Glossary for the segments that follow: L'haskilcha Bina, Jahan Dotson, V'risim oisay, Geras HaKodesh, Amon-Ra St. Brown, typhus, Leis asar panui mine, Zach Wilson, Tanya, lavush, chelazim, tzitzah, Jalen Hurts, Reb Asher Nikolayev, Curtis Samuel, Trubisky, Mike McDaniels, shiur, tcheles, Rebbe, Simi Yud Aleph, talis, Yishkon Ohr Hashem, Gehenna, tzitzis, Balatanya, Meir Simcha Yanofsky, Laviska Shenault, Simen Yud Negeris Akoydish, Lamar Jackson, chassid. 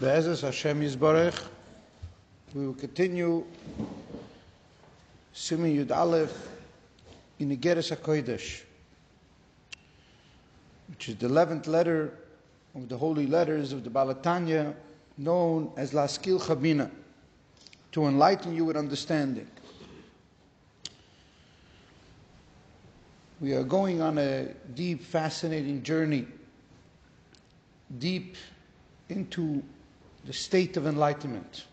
Be'ezes Hashem Yisborech. We will continue Simi Yud Aleph in the Geras HaKodesh, which is the 11th letter of the holy letters of the Balatanya, known as L'haskilcha Bina, to enlighten you with understanding. We are going on a deep, fascinating journey, deep into the state of enlightenment,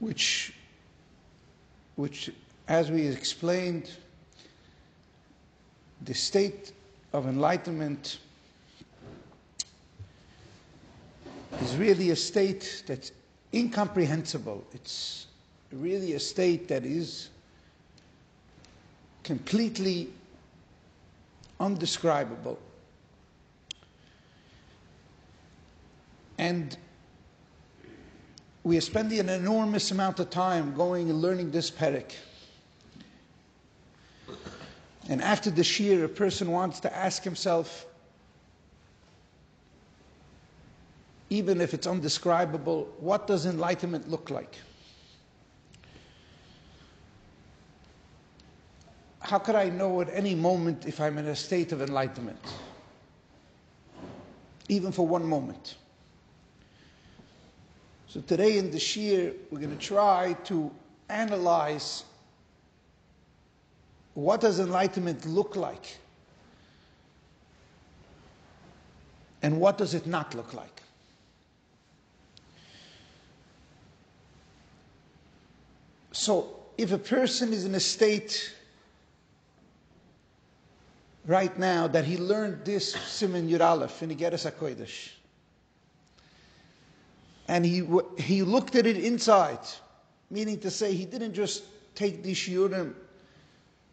which, as we explained, the state of enlightenment is really a state that's incomprehensible. It's really a state that is completely undescribable. And we are spending an enormous amount of time going and learning this perek. And after the shiur, a person wants to ask himself, even if it's undescribable, what does enlightenment look like? How could I know at any moment if I'm in a state of enlightenment? Even for one moment. So today in the shiur, we're going to try to analyze what does enlightenment look like and what does it not look like. So if a person is in a state right now that he learned this Simen Yud Aleph in the Geras HaKodesh, and he looked at it inside, meaning to say he didn't just take the shiurim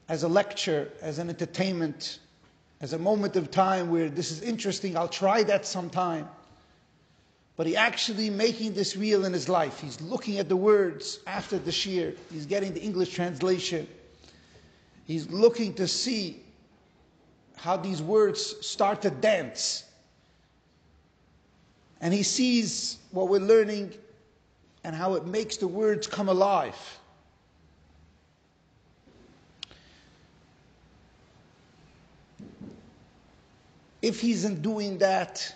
as a lecture, as an entertainment, as a moment of time where this is interesting, I'll try that sometime. But he actually making this real in his life. He's looking at the words after the shiur. He's getting the English translation. He's looking to see how these words start to dance. And he sees what we're learning and how it makes the words come alive. If he isn't doing that,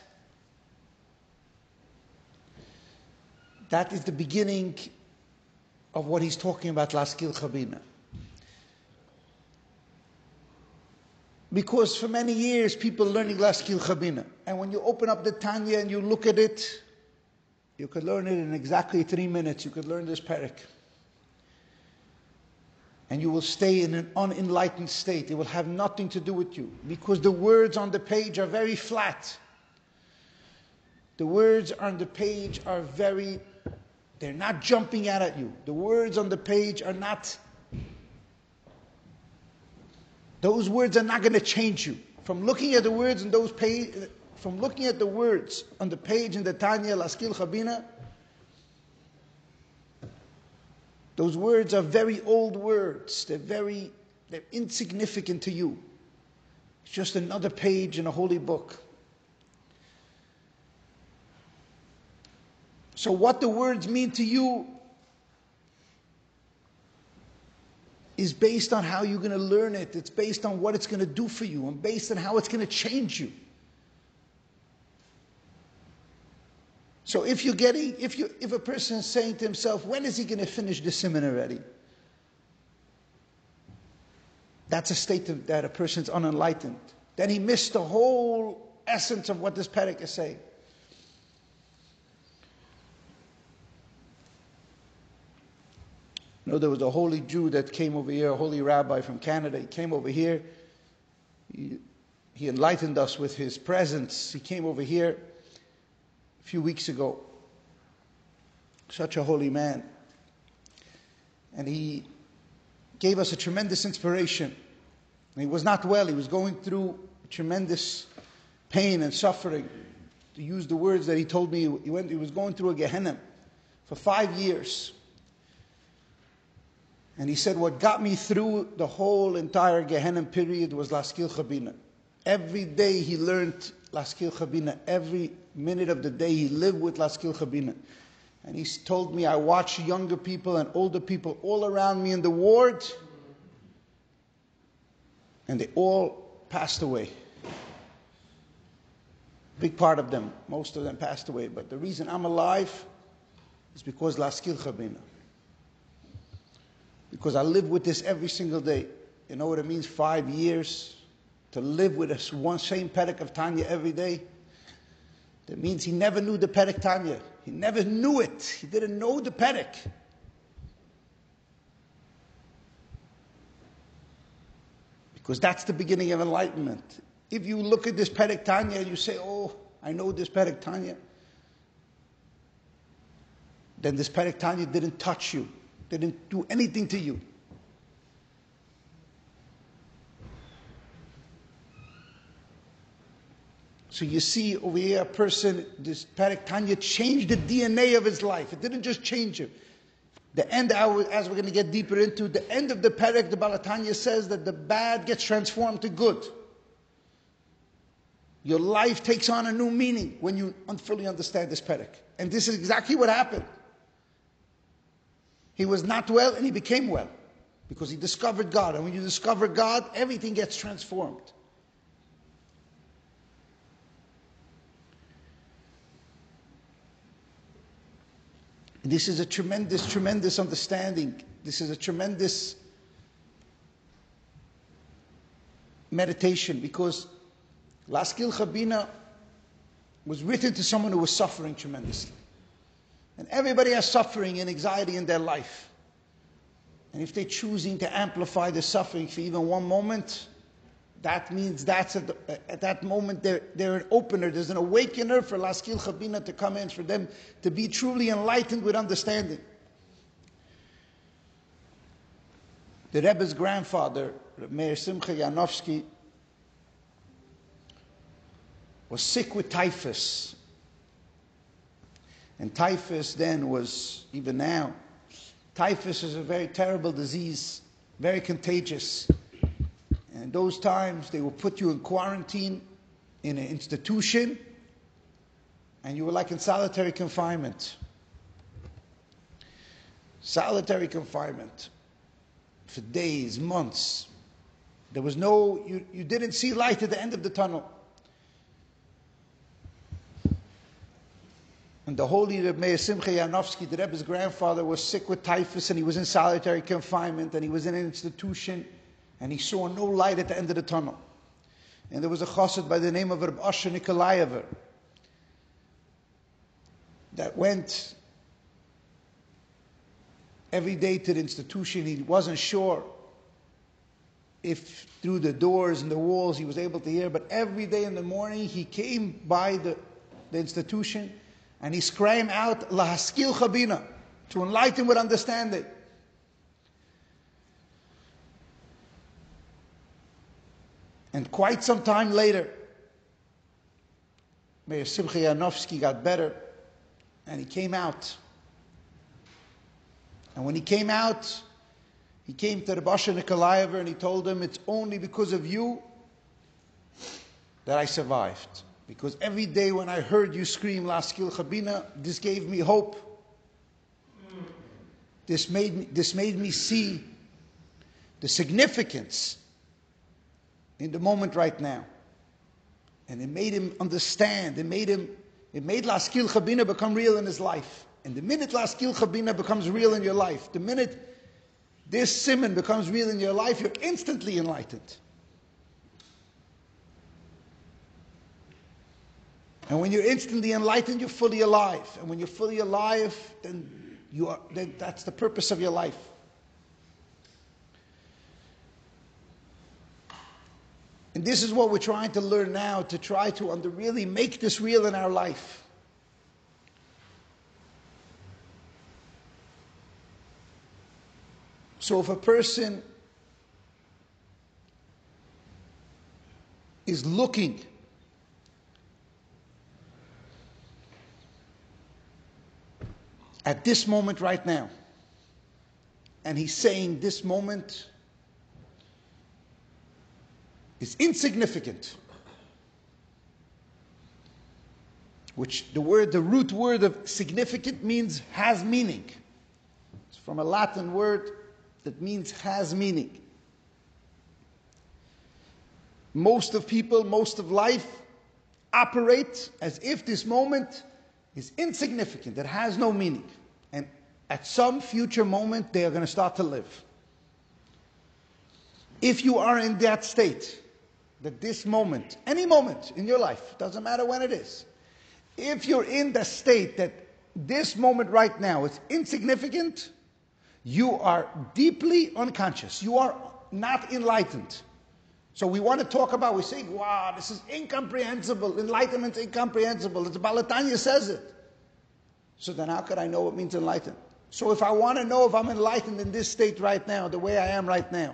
that is the beginning of what he's talking about, L'haskilcha Bina. Because for many years, people are learning L'haskilcha Bina. And when you open up the Tanya and you look at it, you could learn it in exactly 3 minutes. You could learn this perek. And you will stay in an unenlightened state. It will have nothing to do with you. Because the words on the page are very flat. The words on the page are very, they're not jumping out at you. The words on the page are not, those words are not going to change you. From looking at the words in those page, from looking at the words on the page in the Tanya, L'haskilcha Bina, those words are very old words. They're insignificant to you. It's just another page in a holy book. So what the words mean to you is based on how you're going to learn it. It's based on what it's going to do for you and based on how it's going to change you. So if a person is saying to himself, when is he going to finish the siman already? That's a state that a person's unenlightened. Then he missed the whole essence of what this perek is saying. You know, there was a holy Jew that came over here, a holy rabbi from Canada. He came over here. He enlightened us with his presence. He came over here a few weeks ago, such a holy man, and he gave us a tremendous inspiration. And he was not well, he was going through tremendous pain and suffering. To use the words that he told me, he was going through a Gehenna for 5 years. And he said, what got me through the whole entire Gehenna period was L'haskilcha Bina. Every day he learned L'haskilcha Bina. Every minute of the day he lived with L'haskilcha Bina. And he's told me, I watch younger people and older people all around me in the ward, and they all passed away. Big part of them, most of them passed away. But the reason I'm alive is because L'haskilcha Bina. Because I live with this every single day. You know what it means? 5 years to live with this one same Perek of Tanya every day. That means he never knew the Perek Tanya. He never knew it. He didn't know the Perek. Because that's the beginning of enlightenment. If you look at this Perek Tanya and you say, oh, I know this Perek Tanya, then this Perek Tanya didn't touch you. Didn't do anything to you. So you see over here a person, this Perek Tanya changed the DNA of his life. It didn't just change him. The end, as we're going to get deeper into, the end of the Perek, the Balatanya says that the bad gets transformed to good. Your life takes on a new meaning when you fully understand this Perek. And this is exactly what happened. He was not well and he became well because he discovered God. And when you discover God, everything gets transformed. This is a tremendous, tremendous understanding. This is a tremendous meditation because L'haskilcha Bina was written to someone who was suffering tremendously. And everybody has suffering and anxiety in their life. And if they're choosing to amplify the suffering for even one moment, that means that's at that moment they're an opener. There's an awakener for L'haskilcha Bina to come in, for them to be truly enlightened with understanding. The Rebbe's grandfather, Meir Simcha Yanofsky, was sick with typhus. And typhus then was, even now, typhus is a very terrible disease, very contagious. And in those times, they would put you in quarantine in an institution, and you were like in solitary confinement. Solitary confinement for days, months. There was no, you didn't see light at the end of the tunnel. And the holy Reb Meir Simcha Yanofsky, the Rebbe's grandfather, was sick with typhus, and he was in solitary confinement, and he was in an institution, and he saw no light at the end of the tunnel. And there was a chassid by the name of Reb Asher Nikolayev that went every day to the institution. He wasn't sure if through the doors and the walls he was able to hear, but every day in the morning he came by the institution. And he screamed out, L'haskilcha Bina, to enlighten with understanding. And quite some time later, Meir Simcha Yanofsky got better, and he came out. And when he came out, he came to Reb Asher Nikolayev and he told him, it's only because of you that I survived. Because every day when I heard you scream L'haskilcha Bina, this gave me hope. This made me see the significance in the moment right now. And it made him understand. It made L'haskilcha Bina become real in his life. And the minute L'haskilcha Bina becomes real in your life, the minute this Simen becomes real in your life, you're instantly enlightened. And when you're instantly enlightened, you're fully alive. And when you're fully alive, then that's the purpose of your life. And this is what we're trying to learn now, to try to really make this real in our life. So if a person is looking at this moment right now, and he's saying this moment is insignificant. which the word, the root word of significant means has meaning. It's from a Latin word that means has meaning. Most of people, most of life operate as if this moment is insignificant, it has no meaning. And at some future moment, they are going to start to live. If you are in that state, that this moment, any moment in your life, doesn't matter when it is, if you're in the state that this moment right now is insignificant, you are deeply unconscious. You are not enlightened. So we want to talk about, we're saying, wow, this is incomprehensible. Enlightenment's incomprehensible. The Balatanya says it. So then how could I know what means enlightened? So if I want to know if I'm enlightened in this state right now, the way I am right now,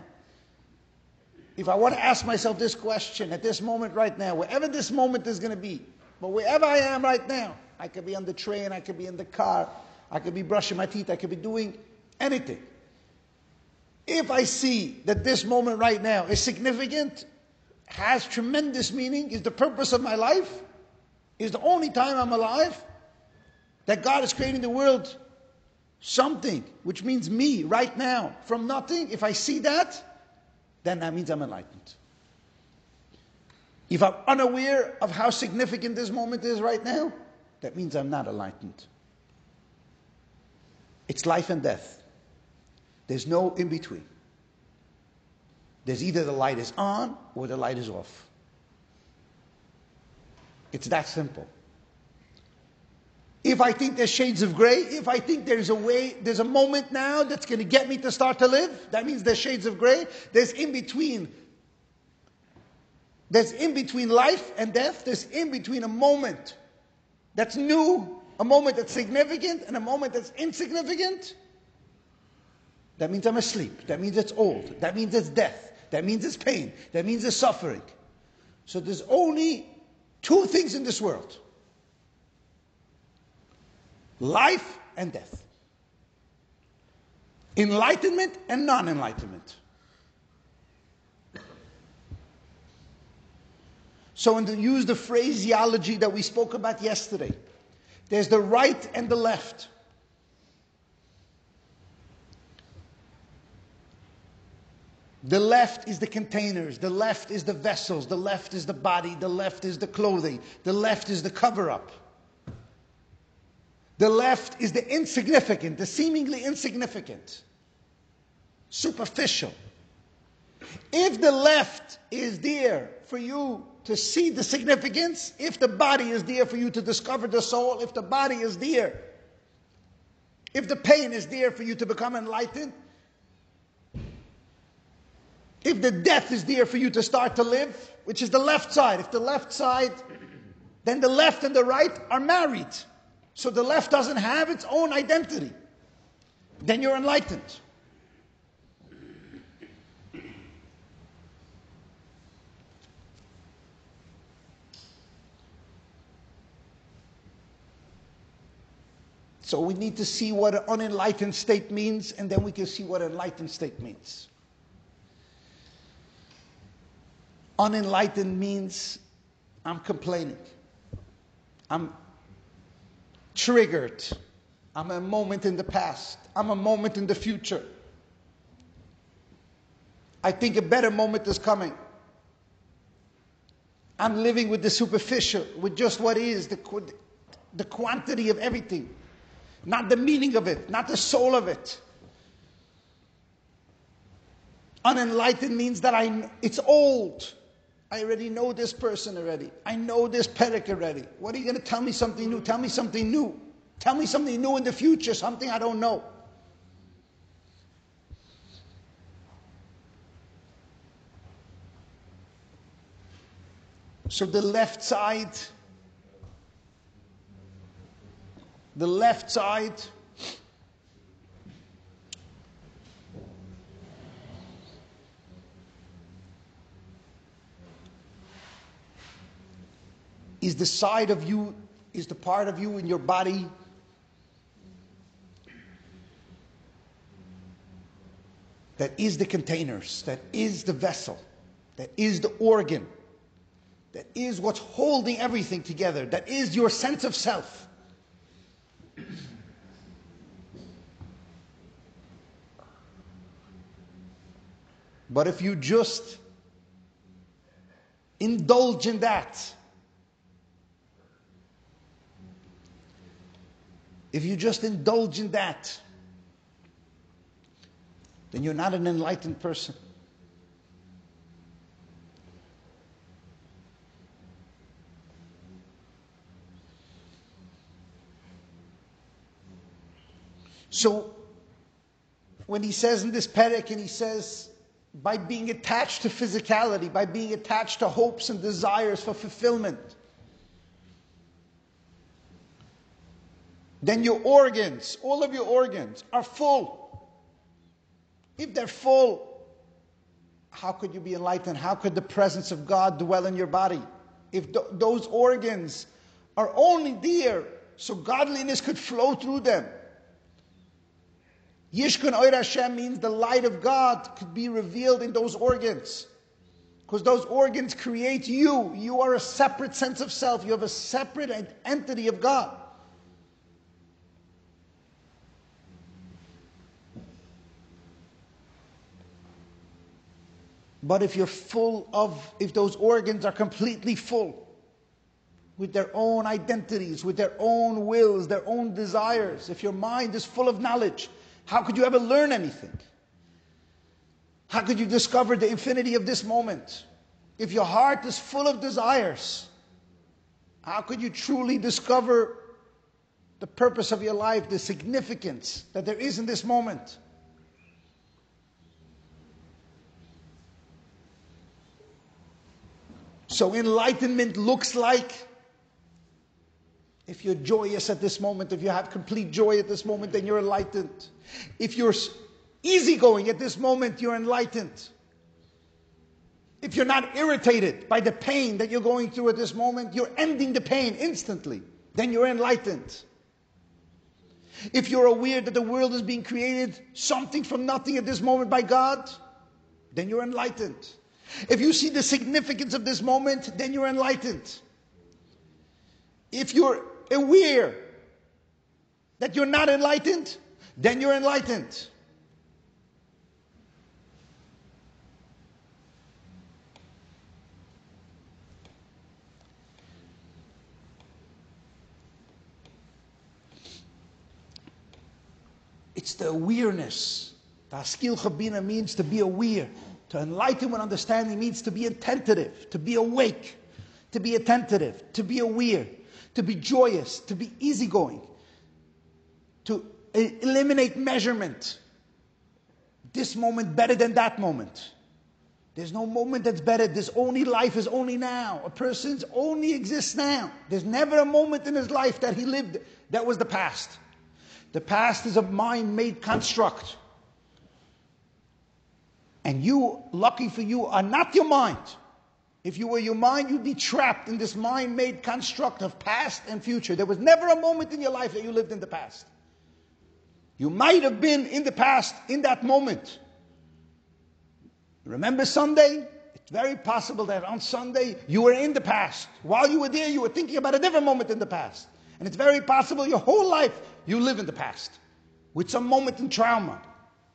if I want to ask myself this question at this moment right now, wherever this moment is going to be, but wherever I am right now, I could be on the train, I could be in the car, I could be brushing my teeth, I could be doing anything. If I see that this moment right now is significant, has tremendous meaning, is the purpose of my life, is the only time I'm alive, that God is creating the world something, which means me right now, from nothing, if I see that, then that means I'm enlightened. If I'm unaware of how significant this moment is right now, that means I'm not enlightened. It's life and death. There's no in-between. There's either the light is on or the light is off. It's that simple. If I think there's shades of gray, if I think there's a way, there's a moment now that's going to get me to start to live, that means there's shades of gray. There's in-between. There's in-between life and death. There's in-between a moment that's new, a moment that's significant, and a moment that's insignificant. That means I'm asleep. That means it's old. That means it's death. That means it's pain. That means it's suffering. So there's only two things in this world. Life and death. Enlightenment and non-enlightenment. So and to use the phraseology that we spoke about yesterday, there's the right and the left. The left is the containers, the left is the vessels, the left is the body, the left is the clothing, the left is the cover-up. The left is the insignificant, the seemingly insignificant, superficial. If the left is there for you to see the significance, if the body is there for you to discover the soul, if the body is there, if the pain is there for you to become enlightened, if the death is there for you to start to live, which is the left side, if the left side, then the left and the right are married. So the left doesn't have its own identity. Then you're enlightened. So we need to see what an unenlightened state means, and then we can see what an enlightened state means. Unenlightened means I'm complaining. I'm triggered. I'm a moment in the past. I'm a moment in the future. I think a better moment is coming. I'm living with the superficial, with just what is, the quantity of everything. Not the meaning of it, not the soul of it. Unenlightened means that it's old. I already know this person already. I know this perek already. What are you going to tell me something new? Tell me something new. Tell me something new in the future, something I don't know. So the left side is the side of you, is the part of you in your body that is the containers, that is the vessel, that is the organ, That is what's holding everything together. That is your sense of self. But if you just indulge in that, then you're not an enlightened person. So, when he says in this perek, and he says, by being attached to physicality, by being attached to hopes and desires for fulfillment, then your organs, all of your organs, are full. If they're full, how could you be enlightened? How could the presence of God dwell in your body? If those organs are only there, so godliness could flow through them. Yishkon Ohr Hashem means the light of God could be revealed in those organs. Because those organs create you. You are a separate sense of self. You have a separate entity of God. But if you're full of, if those organs are completely full, with their own identities, with their own wills, their own desires, if your mind is full of knowledge, how could you ever learn anything? How could you discover the infinity of this moment? If your heart is full of desires, how could you truly discover the purpose of your life, the significance that there is in this moment? So enlightenment looks like, if you're joyous at this moment, if you have complete joy at this moment, then you're enlightened. If you're easygoing at this moment, you're enlightened. If you're not irritated by the pain that you're going through at this moment, you're ending the pain instantly. Then you're enlightened. If you're aware that the world is being created something from nothing at this moment by God, then you're enlightened. If you see the significance of this moment, then you're enlightened. If you're aware that you're not enlightened, then you're enlightened. It's the awareness. The L'haskilcha Bina means to be aware. To enlighten with understanding means to be attentive, to be awake, to be attentive, to be aware, to be joyous, to be easygoing, to eliminate measurement. This moment better than that moment. There's no moment that's better. This only life is only now. A person's only exists now. There's never a moment in his life that he lived that was the past. The past is a mind-made construct. And you, lucky for you, are not your mind. If you were your mind, you'd be trapped in this mind-made construct of past and future. There was never a moment in your life that you lived in the past. You might have been in the past in that moment. Remember Sunday? It's very possible that on Sunday you were in the past. While you were there, you were thinking about a different moment in the past. And it's very possible your whole life you live in the past with some moment in trauma.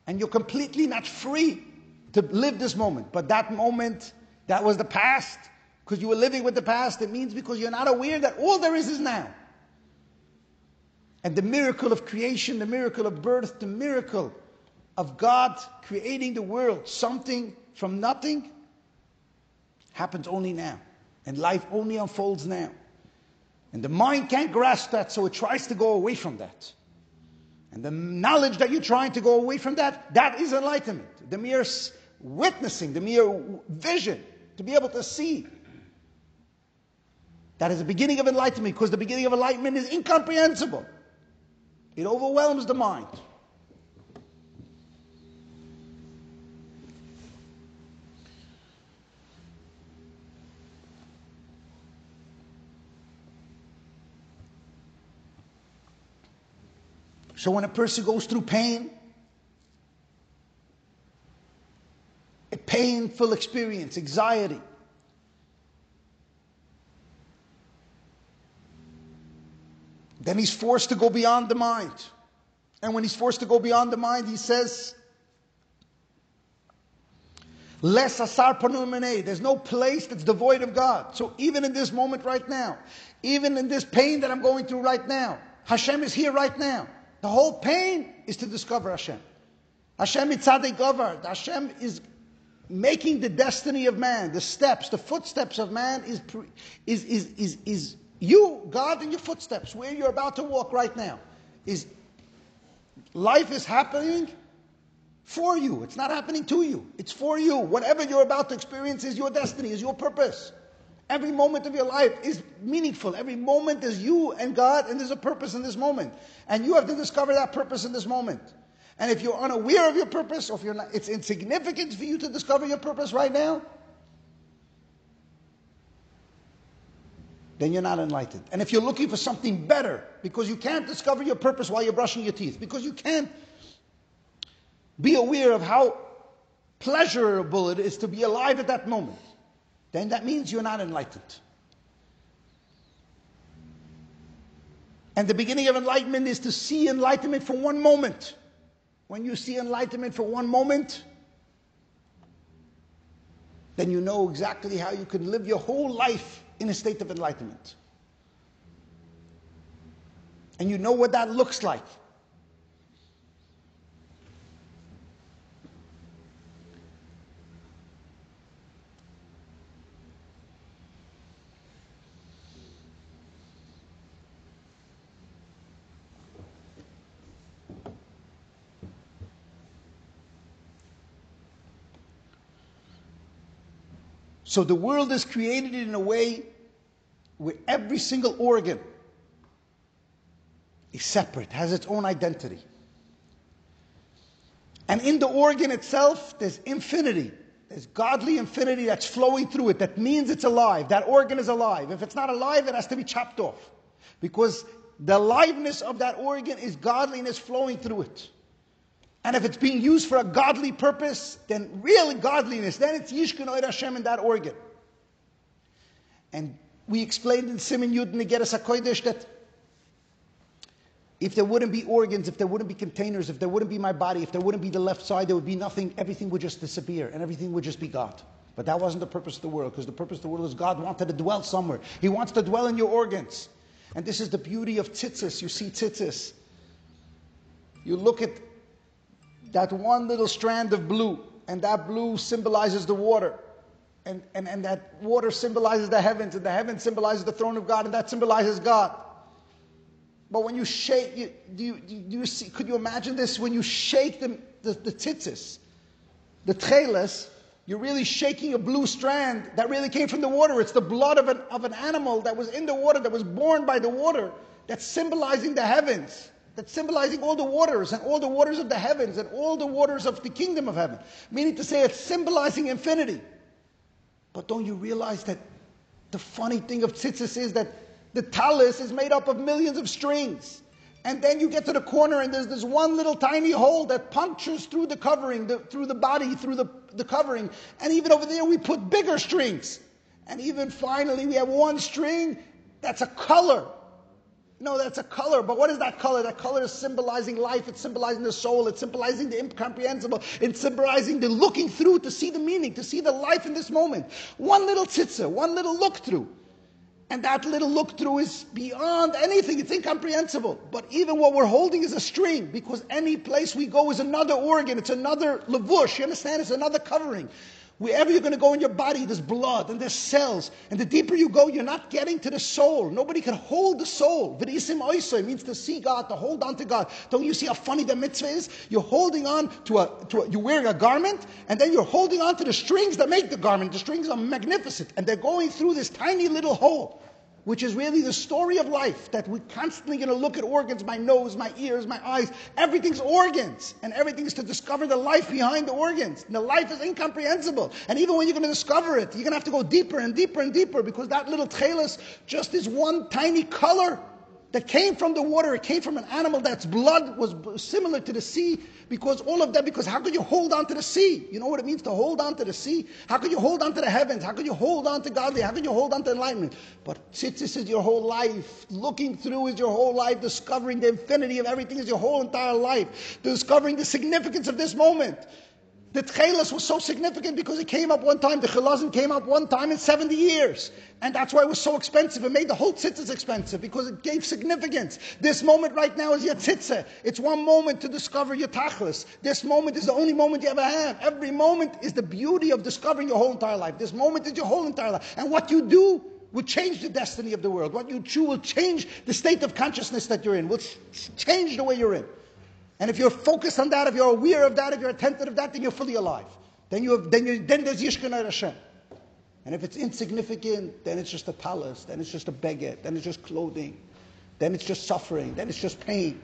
And you're completely not free to live this moment. But that moment, that was the past, because you were living with the past. It means because you're not aware that all there is now. And the miracle of creation, the miracle of birth, the miracle of God creating the world, something from nothing, happens only now. And life only unfolds now. And the mind can't grasp that, so it tries to go away from that. And the knowledge that you're trying to go away from that, that is enlightenment. The mere witnessing, the mere vision, to be able to see. That is the beginning of enlightenment, because the beginning of enlightenment is incomprehensible. It overwhelms the mind. So when a person goes through pain, a painful experience, anxiety, Then he's forced to go beyond the mind. And when he's forced to go beyond the mind, he says, Leis asar panui mine. There's no place that's devoid of God. So even in this moment right now, even in this pain that I'm going through right now, Hashem is here right now. The whole pain is to discover Hashem. Hashem itzadei gavur. Hashem is making the destiny of man, the steps, the footsteps of man is you, God, and your footsteps, where you're about to walk right now. Life is happening for you. It's not happening to you. It's for you. Whatever you're about to experience is your destiny, is your purpose. Every moment of your life is meaningful. Every moment is you and God, and there's a purpose in this moment. And you have to discover that purpose in this moment. And if you're unaware of your purpose, or if you're not, it's insignificant for you to discover your purpose right now, then you're not enlightened. And if you're looking for something better, because you can't discover your purpose while you're brushing your teeth, because you can't be aware of how pleasurable it is to be alive at that moment, then that means you're not enlightened. And the beginning of enlightenment is to see enlightenment for one moment. When you see enlightenment for one moment, then you know exactly how you can live your whole life in a state of enlightenment. And you know what that looks like. So the world is created in a way where every single organ is separate, has its own identity. And in the organ itself, there's infinity. There's godly infinity that's flowing through it. That means it's alive. That organ is alive. If it's not alive, it has to be chopped off. Because the aliveness of that organ is godliness flowing through it. And if it's being used for a godly purpose, then real godliness, then it's Yishkon Ohr Hashem in that organ. And we explained in Simen Yud Negeris Akoydish that if there wouldn't be organs, if there wouldn't be containers, if there wouldn't be my body, if there wouldn't be the left side, there would be nothing. Everything would just disappear and everything would just be God. But that wasn't the purpose of the world, because the purpose of the world is God wanted to dwell somewhere. He wants to dwell in your organs. And this is the beauty of tzitzis. You see tzitzis. You look at that one little strand of blue, and that blue symbolizes the water, and that water symbolizes the heavens, and the heavens symbolizes the throne of God, and that symbolizes God. But when you shake, do you see? Could you imagine this? When you shake the tzitzis, the tcheles, you're really shaking a blue strand that really came from the water. It's the blood of an animal that was in the water, that was born by the water, that's symbolizing the heavens. That's symbolizing all the waters, and all the waters of the heavens, and all the waters of the kingdom of heaven. Meaning to say, it's symbolizing infinity. But don't you realize that the funny thing of tzitzis is that the talis is made up of millions of strings. And then you get to the corner and there's this one little tiny hole that punctures through the covering, through the body, through the covering. And even over there we put bigger strings. And even finally we have one string that's a color. No, that's a color. But what is that color? That color is symbolizing life. It's symbolizing the soul. It's symbolizing the incomprehensible. It's symbolizing the looking through to see the meaning, to see the life in this moment. One little tzitzah, one little look through. And that little look through is beyond anything. It's incomprehensible. But even what we're holding is a string, because any place we go is another organ. It's another lavush. You understand? It's another covering. Wherever you're going to go in your body, there's blood and there's cells. And the deeper you go, you're not getting to the soul. Nobody can hold the soul. V'risim oisay means to see God, to hold on to God. Don't you see how funny the mitzvah is? You're holding on to a you're wearing a garment, and then you're holding on to the strings that make the garment. The strings are magnificent, and they're going through this tiny little hole, which is really the story of life, that we're constantly going to look at organs, my nose, my ears, my eyes. Everything's organs, and everything's to discover the life behind the organs. And the life is incomprehensible. And even when you're going to discover it, you're going to have to go deeper and deeper and deeper, because that little tcheles just is one tiny color that came from the water, it came from an animal that's blood was similar to the sea, because all of that, because how could you hold on to the sea? You know what it means to hold on to the sea? How could you hold on to the heavens? How could you hold on to godly? How could you hold on to enlightenment? But tzitzis is your whole life. Looking through is your whole life. Discovering the infinity of everything is your whole entire life. Discovering the significance of this moment. The tcheles was so significant because it came up one time, the chelazim came up one time in 70 years. And that's why it was so expensive. It made the whole tzitzis expensive because it gave significance. This moment right now is your tzitzah. It's one moment to discover your tachlis. This moment is the only moment you ever have. Every moment is the beauty of discovering your whole entire life. This moment is your whole entire life. And what you do will change the destiny of the world. What you do will change the state of consciousness that you're in, will change the way you're in. And if you're focused on that, if you're aware of that, if you're attentive to that, then you're fully alive. Then there's Yishkon Ohr Hashem. And if it's insignificant, then it's just a talis, then it's just a baguette, then it's just clothing, then it's just suffering, then it's just pain.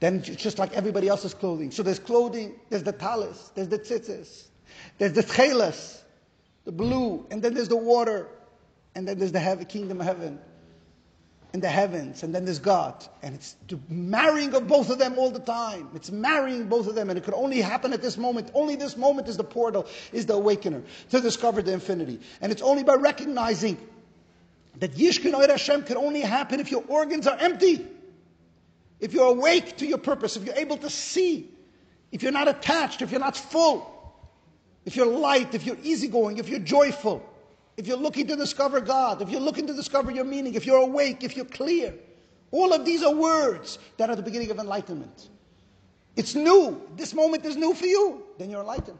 Then it's just like everybody else's clothing. So there's clothing, there's the talis, there's the tzitzis, there's the tcheles, the blue, and then there's the water, and then there's the kingdom of heaven. And the heavens, and then there's God. And it's the marrying of both of them all the time. It's marrying both of them, and it could only happen at this moment. Only this moment is the portal, is the awakener, to discover the infinity. And it's only by recognizing that Yishkon Ohr Hashem can only happen if your organs are empty. If you're awake to your purpose, if you're able to see, if you're not attached, if you're not full, if you're light, if you're easygoing, if you're joyful, if you're looking to discover God, if you're looking to discover your meaning, if you're awake, if you're clear, all of these are words that are the beginning of enlightenment. It's new. This moment is new for you. Then you're enlightened.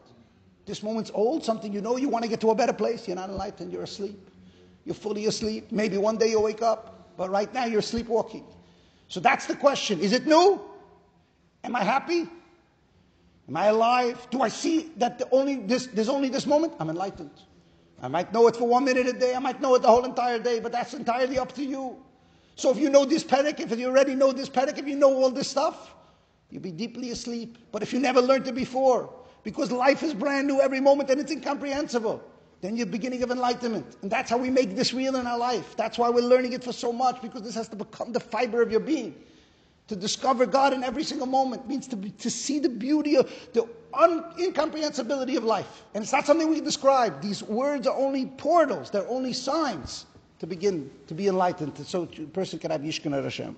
This moment's old, something you know, you want to get to a better place. You're not enlightened. You're asleep. You're fully asleep. Maybe one day you'll wake up, but right now you're sleepwalking. So that's the question. Is it new? Am I happy? Am I alive? Do I see that there's only this moment? I'm enlightened. I might know it for 1 minute a day, I might know it the whole entire day, but that's entirely up to you. So if you know this perek, if you already know this perek, if you know all this stuff, you'll be deeply asleep. But if you never learned it before, because life is brand new every moment and it's incomprehensible, then you're beginning of enlightenment. And that's how we make this real in our life. That's why we're learning it for so much, because this has to become the fiber of your being. To discover God in every single moment means to see the beauty of the incomprehensibility of life. And it's not something we can describe. These words are only portals. They're only signs to begin to be enlightened, so a person can have Yishkon Ohr Hashem.